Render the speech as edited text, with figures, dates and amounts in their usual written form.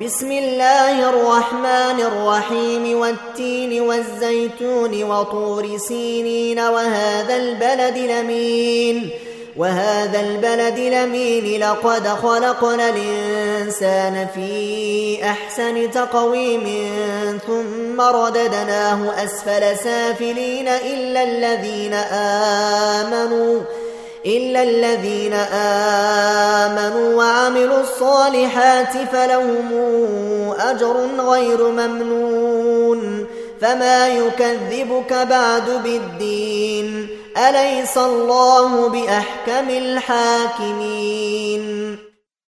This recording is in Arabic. بسم الله الرحمن الرحيم والتين والزيتون وطور سينين وهذا البلد الأمين لقد خلقنا الإنسان في أحسن تقويم ثم رددناه أسفل سافلين إلا الذين آمنوا وعملوا الصالحات فلهم أجر غير ممنون فما يكذبك بعد بالدين أليس الله بأحكم الحاكمين.